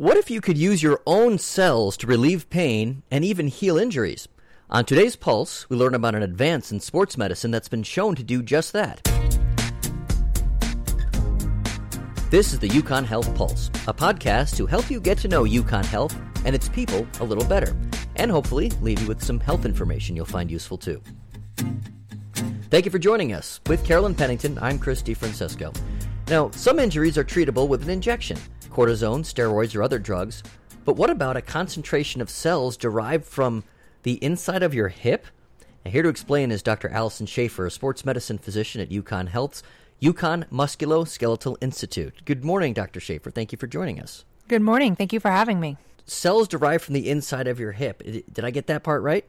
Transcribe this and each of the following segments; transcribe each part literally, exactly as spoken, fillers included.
What if you could use your own cells to relieve pain and even heal injuries? On today's Pulse, we learn about an advance in sports medicine that's been shown to do just that. This is the UConn Health Pulse, a podcast to help you get to know UConn Health and its people a little better, and hopefully leave you with some health information you'll find useful too. Thank you for joining us. With Carolyn Pennington, I'm Chris DeFrancisco. Now, some injuries are treatable with an injection, cortisone, steroids, or other drugs, but what about a concentration of cells derived from the inside of your hip? And here to explain is Doctor Allison Schaefer, a sports medicine physician at UConn Health's UConn Musculoskeletal Institute. Good morning, Doctor Schaefer. Thank you for joining us. Good morning. Thank you for having me. Cells derived from the inside of your hip. Did I get that part right?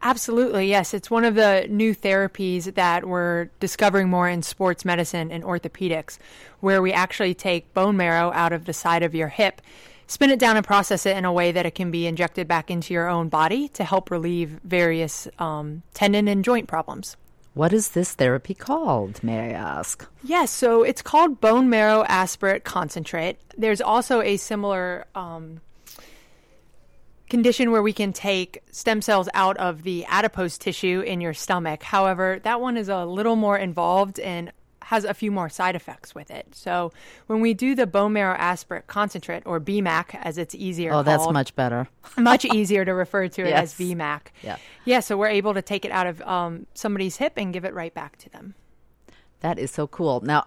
Absolutely, yes. It's one of the new therapies that we're discovering more in sports medicine and orthopedics, where we actually take bone marrow out of the side of your hip, spin it down and process it in a way that it can be injected back into your own body to help relieve various um, tendon and joint problems. What is this therapy called, may I ask? Yes, so it's called bone marrow aspirate concentrate. There's also a similar um, condition where we can take stem cells out of the adipose tissue in your stomach. However, that one is a little more involved and has a few more side effects with it. So when we do the bone marrow aspirate concentrate, or B M A C as it's easier called. Oh, that's much better. Much easier to refer to it yes. as B M A C. Yeah. Yeah, so we're able to take it out of um, somebody's hip and give it right back to them. That is so cool. Now,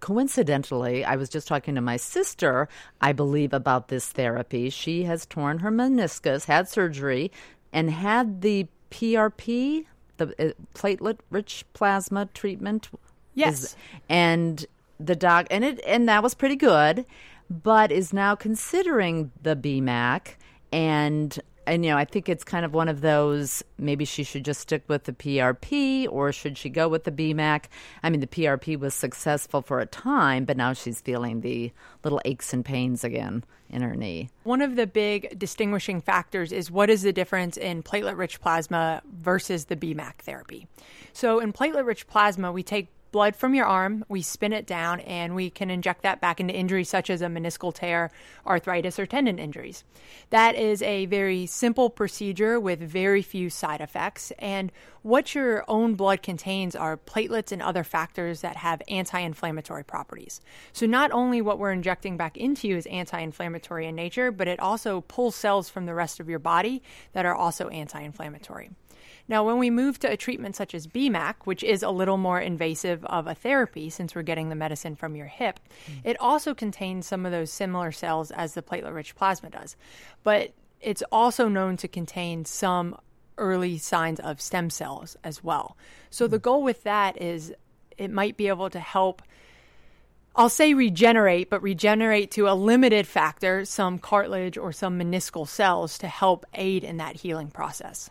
coincidentally, I was just talking to my sister, I believe, about this therapy. She has torn her meniscus, had surgery, and had the P R P, the platelet-rich plasma treatment. Yes. Is, and the doc, and it, and that was pretty good, but is now considering the B M A C. And, and, you know, I think it's kind of one of those, maybe she should just stick with the P R P, or should she go with the B M A C? I mean, the P R P was successful for a time, but now she's feeling the little aches and pains again in her knee. One of the big distinguishing factors is what is the difference in platelet-rich plasma versus the B M A C therapy. So in platelet-rich plasma, we take blood from your arm, we spin it down, and we can inject that back into injuries such as a meniscal tear, arthritis, or tendon injuries. That is a very simple procedure with very few side effects, and what your own blood contains are platelets and other factors that have anti-inflammatory properties. So not only what we're injecting back into you is anti-inflammatory in nature, but it also pulls cells from the rest of your body that are also anti-inflammatory. Now, when we move to a treatment such as B M A C, which is a little more invasive of a therapy since we're getting the medicine from your hip, mm-hmm. it also contains some of those similar cells as the platelet-rich plasma does. But it's also known to contain some early signs of stem cells as well. So mm-hmm. the goal with that is it might be able to help, I'll say regenerate, but regenerate to a limited factor, some cartilage or some meniscal cells to help aid in that healing process.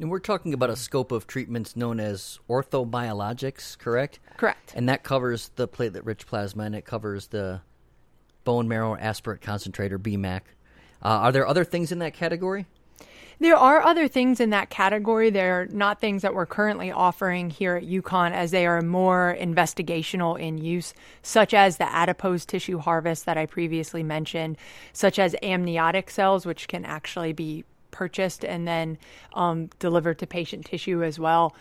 And we're talking about a scope of treatments known as orthobiologics, correct? Correct. And that covers the platelet-rich plasma, and it covers the bone marrow aspirate concentrate, or B M A C. Uh, are there other things in that category? There are other things in that category. They're not things that we're currently offering here at UConn, as they are more investigational in use, such as the adipose tissue harvest that I previously mentioned, such as amniotic cells, which can actually be purchased and then um, delivered to patient tissue as well.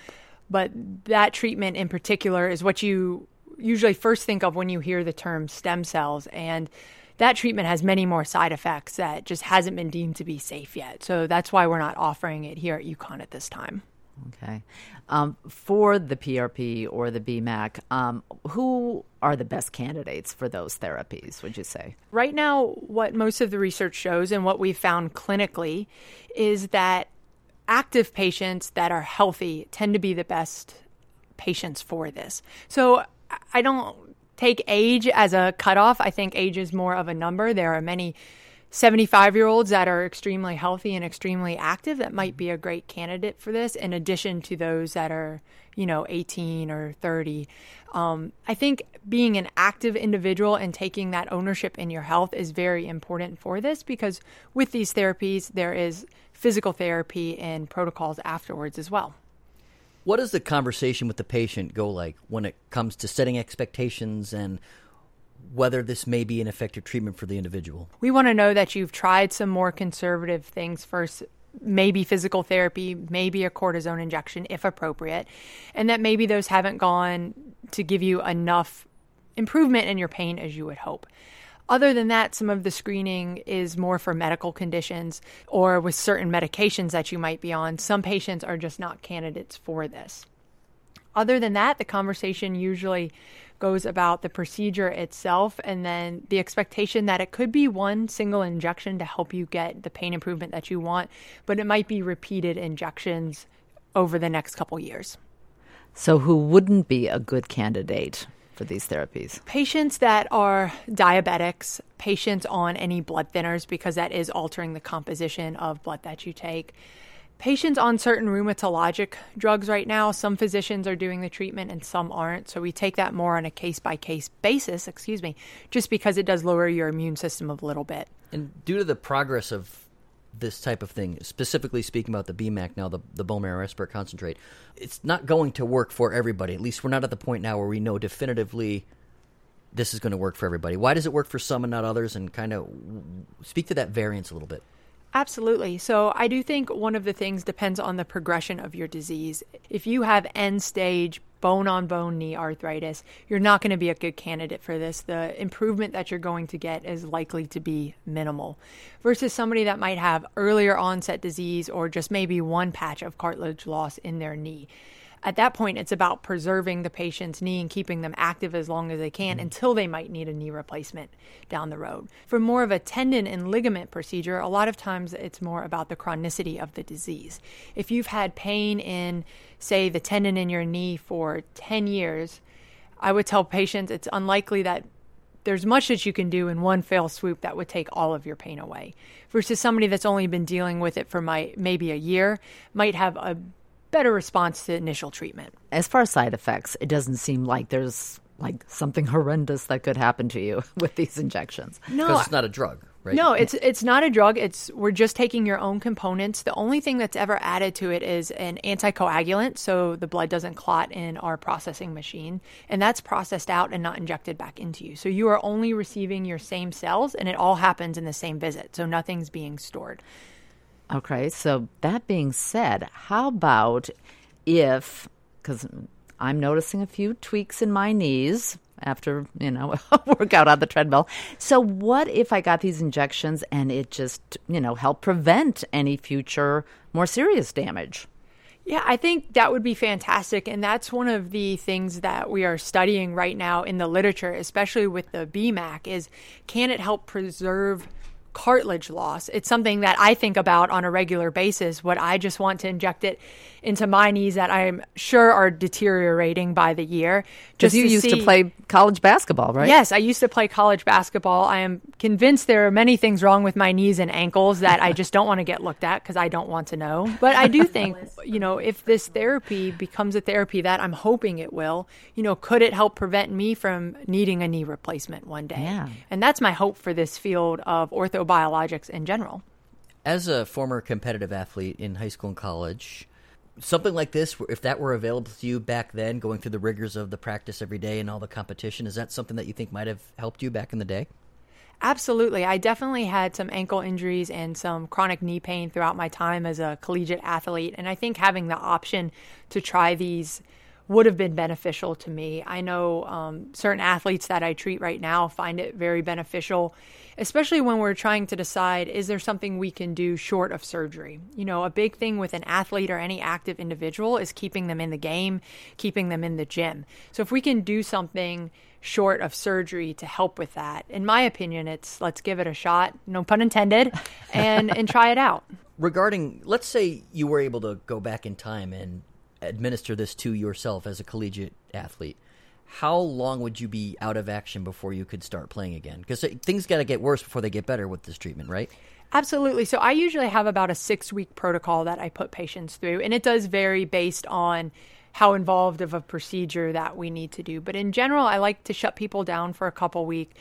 But that treatment in particular is what you usually first think of when you hear the term stem cells. And that treatment has many more side effects that just hasn't been deemed to be safe yet. So that's why we're not offering it here at UConn at this time. Okay. Um, for the P R P or the B M A C, um, who are the best candidates for those therapies, would you say? Right now, what most of the research shows and what we've found clinically is that active patients that are healthy tend to be the best patients for this. So I don't take age as a cutoff. I think age is more of a number. There are many seventy-five-year-olds that are extremely healthy and extremely active that might be a great candidate for this, in addition to those that are, you know, eighteen or thirty. Um, I think being an active individual and taking that ownership in your health is very important for this, because with these therapies, there is physical therapy and protocols afterwards as well. What does the conversation with the patient go like when it comes to setting expectations and whether this may be an effective treatment for the individual. We want to know that you've tried some more conservative things first, maybe physical therapy, maybe a cortisone injection if appropriate, and that maybe those haven't gone to give you enough improvement in your pain as you would hope. Other than that, some of the screening is more for medical conditions or with certain medications that you might be on. Some patients are just not candidates for this. Other than that, the conversation usually goes about the procedure itself and then the expectation that it could be one single injection to help you get the pain improvement that you want, but it might be repeated injections over the next couple years. So who wouldn't be a good candidate for these therapies? Patients that are diabetics, patients on any blood thinners, because that is altering the composition of blood that you take. Patients on certain rheumatologic drugs right now, some physicians are doing the treatment and some aren't. So we take that more on a case-by-case basis, excuse me, just because it does lower your immune system a little bit. And due to the progress of this type of thing, specifically speaking about the B M A C now, the, the bone marrow expert concentrate, it's not going to work for everybody. At least we're not at the point now where we know definitively this is going to work for everybody. Why does it work for some and not others? And kind of speak to that variance a little bit. Absolutely. So I do think one of the things depends on the progression of your disease. If you have end stage bone-on-bone knee arthritis, you're not going to be a good candidate for this. The improvement that you're going to get is likely to be minimal versus somebody that might have earlier onset disease or just maybe one patch of cartilage loss in their knee. At that point, it's about preserving the patient's knee and keeping them active as long as they can mm. until they might need a knee replacement down the road. For more of a tendon and ligament procedure, a lot of times it's more about the chronicity of the disease. If you've had pain in, say, the tendon in your knee for ten years, I would tell patients it's unlikely that there's much that you can do in one fell swoop that would take all of your pain away. Versus somebody that's only been dealing with it for my, maybe a year might have a better response to initial treatment. As far as side effects, it doesn't seem like there's like something horrendous that could happen to you with these injections. No, because it's not a drug, right? No, it's it's not a drug. It's we're just taking your own components. The only thing that's ever added to it is an anticoagulant, so the blood doesn't clot in our processing machine, and that's processed out and not injected back into you. So you are only receiving your same cells, and it all happens in the same visit. So nothing's being stored. Okay, so that being said, how about if, because I'm noticing a few tweaks in my knees after, you know, a workout on the treadmill. So what if I got these injections and it just, you know, helped prevent any future more serious damage? Yeah, I think that would be fantastic. And that's one of the things that we are studying right now in the literature, especially with the B M A C, is can it help preserve cartilage loss? It's something that I think about on a regular basis. Would I just want to inject it into my knees that I'm sure are deteriorating by the year? Just you to used see... to play college basketball, right? Yes, I used to play college basketball. I am convinced there are many things wrong with my knees and ankles that I just don't want to get looked at because I don't want to know. But I do think, you know, if this therapy becomes a therapy that I'm hoping it will, you know, could it help prevent me from needing a knee replacement one day? Yeah. And that's my hope for this field of ortho biologics in general. As a former competitive athlete in high school and college, something like this, if that were available to you back then, going through the rigors of the practice every day and all the competition, is that something that you think might have helped you back in the day? Absolutely. I definitely had some ankle injuries and some chronic knee pain throughout my time as a collegiate athlete, and I think having the option to try these would have been beneficial to me. I know um, certain athletes that I treat right now find it very beneficial, especially when we're trying to decide, is there something we can do short of surgery? You know, a big thing with an athlete or any active individual is keeping them in the game, keeping them in the gym. So if we can do something short of surgery to help with that, in my opinion, it's let's give it a shot, no pun intended, and, and try it out. Regarding, let's say you were able to go back in time and administer this to yourself as a collegiate athlete, how long would you be out of action before you could start playing again? Because things got to get worse before they get better with this treatment, right? Absolutely. So I usually have about a six-week protocol that I put patients through, and it does vary based on how involved of a procedure that we need to do. But in general, I like to shut people down for a couple weeks,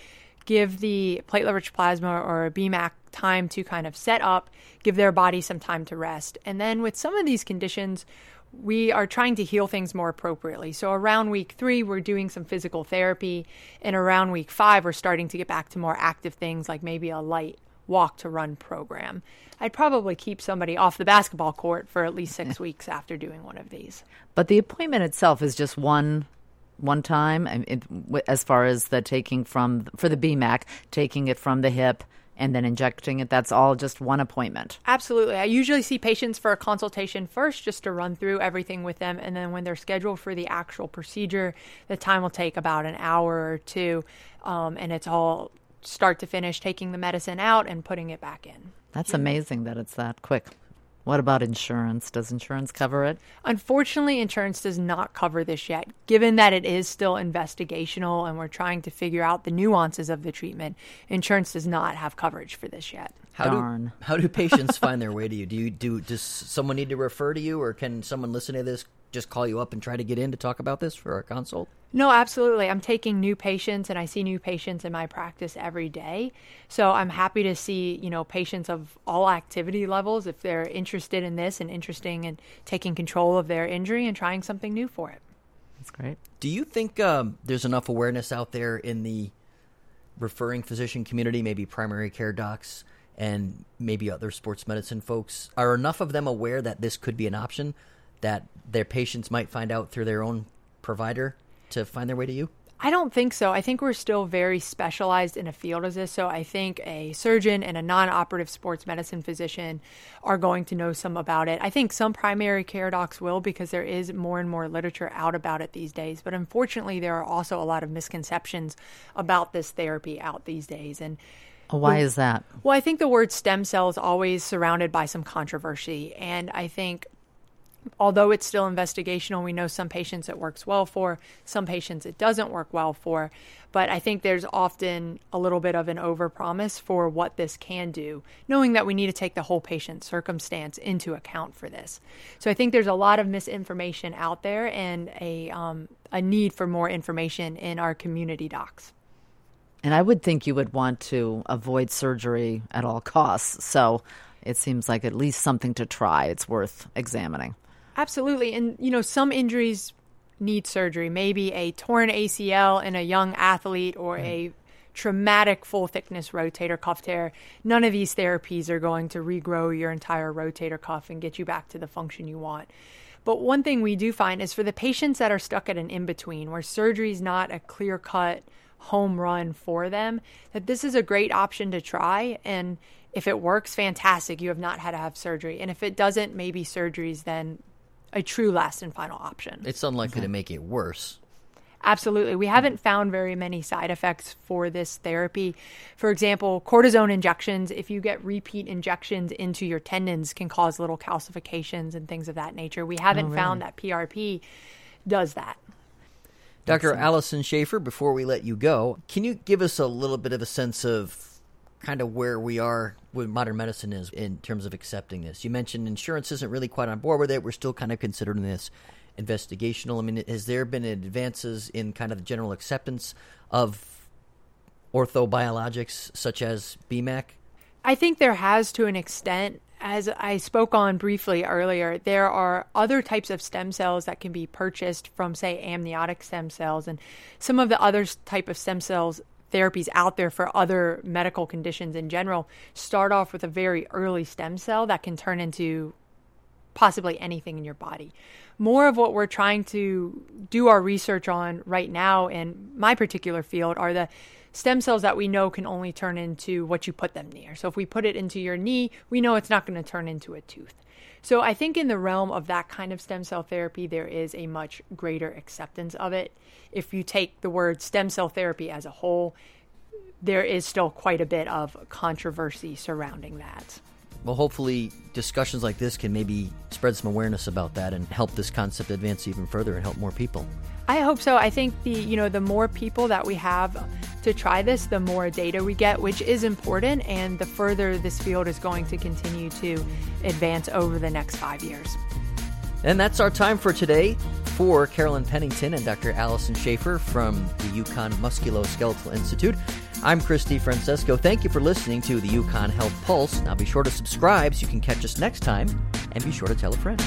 give the platelet-rich plasma or a B M A C time to kind of set up, give their body some time to rest. And then with some of these conditions, we are trying to heal things more appropriately. So around week three, we're doing some physical therapy. And around week five, we're starting to get back to more active things like maybe a light walk to run program. I'd probably keep somebody off the basketball court for at least six weeks after doing one of these. But the appointment itself is just one one time, and it, as far as the taking from, for the B M A C, taking it from the hip and then injecting it, that's all just one appointment. Absolutely. I usually see patients for a consultation first just to run through everything with them. And then when they're scheduled for the actual procedure, the time will take about an hour or two. Um, and it's all start to finish, taking the medicine out and putting it back in. That's amazing that it's that quick. What about insurance? Does insurance cover it? Unfortunately, insurance does not cover this yet, given that it is still investigational and we're trying to figure out the nuances of the treatment. Insurance does not have coverage for this yet. How Darn. Do, how do patients find their way to you? Do you do? Does someone need to refer to you, or can someone listen to this just call you up and try to get in to talk about this for a consult? No, absolutely. I'm taking new patients, and I see new patients in my practice every day. So I'm happy to see, you know, patients of all activity levels if they're interested in this and interesting in taking control of their injury and trying something new for it. That's great. Do you think um, there's enough awareness out there in the referring physician community, maybe primary care docs and maybe other sports medicine folks? Are enough of them aware that this could be an option that their patients might find out through their own provider to find their way to you? I don't think so. I think we're still very specialized in a field as this. So I think a surgeon and a non-operative sports medicine physician are going to know some about it. I think some primary care docs will, because there is more and more literature out about it these days. But unfortunately, there are also a lot of misconceptions about this therapy out these days. And why is that? Well, I think the word stem cell is always surrounded by some controversy. And I think although it's still investigational, we know some patients it works well for, some patients it doesn't work well for. But I think there's often a little bit of an overpromise for what this can do, knowing that we need to take the whole patient circumstance into account for this. So I think there's a lot of misinformation out there and a um, a need for more information in our community docs. And I would think you would want to avoid surgery at all costs. So it seems like at least something to try. It's worth examining. Absolutely. And, you know, some injuries need surgery, maybe a torn A C L in a young athlete or a traumatic full thickness rotator cuff tear. None of these therapies are going to regrow your entire rotator cuff and get you back to the function you want. But one thing we do find is for the patients that are stuck at an in-between where surgery is not a clear-cut home run for them, that this is a great option to try. And if it works, fantastic. You have not had to have surgery. And if it doesn't, maybe surgery's then a true last and final option. It's unlikely okay. to make it worse. Absolutely. We haven't found very many side effects for this therapy. For example, cortisone injections, if you get repeat injections into your tendons, can cause little calcifications and things of that nature. We haven't oh, really? found that P R P does that. Doctor Allison Schaefer, before we let you go, can you give us a little bit of a sense of kind of where we are with modern medicine is in terms of accepting this? You mentioned insurance isn't really quite on board with it. We're still kind of considering this investigational. I mean, has there been advances in kind of the general acceptance of orthobiologics such as B M A C? I think there has to an extent. As I spoke on briefly earlier, there are other types of stem cells that can be purchased from, say, amniotic stem cells, and some of the other type of stem cells therapies out there for other medical conditions in general start off with a very early stem cell that can turn into possibly anything in your body. More of what we're trying to do our research on right now in my particular field are the stem cells that we know can only turn into what you put them near. So if we put it into your knee, we know it's not going to turn into a tooth. So I think in the realm of that kind of stem cell therapy, there is a much greater acceptance of it. If you take the word stem cell therapy as a whole, there is still quite a bit of controversy surrounding that. Well, hopefully discussions like this can maybe spread some awareness about that and help this concept advance even further and help more people. I hope so. I think the, you know, the more people that we have to try this, the more data we get, which is important, and the further this field is going to continue to advance over the next five years. And that's our time for today. For Carolyn Pennington and Doctor Allison Schaefer from the UConn Musculoskeletal Institute, I'm Chris DeFrancisco. Thank you for listening to the UConn Health Pulse. Now be sure to subscribe so you can catch us next time, and be sure to tell a friend.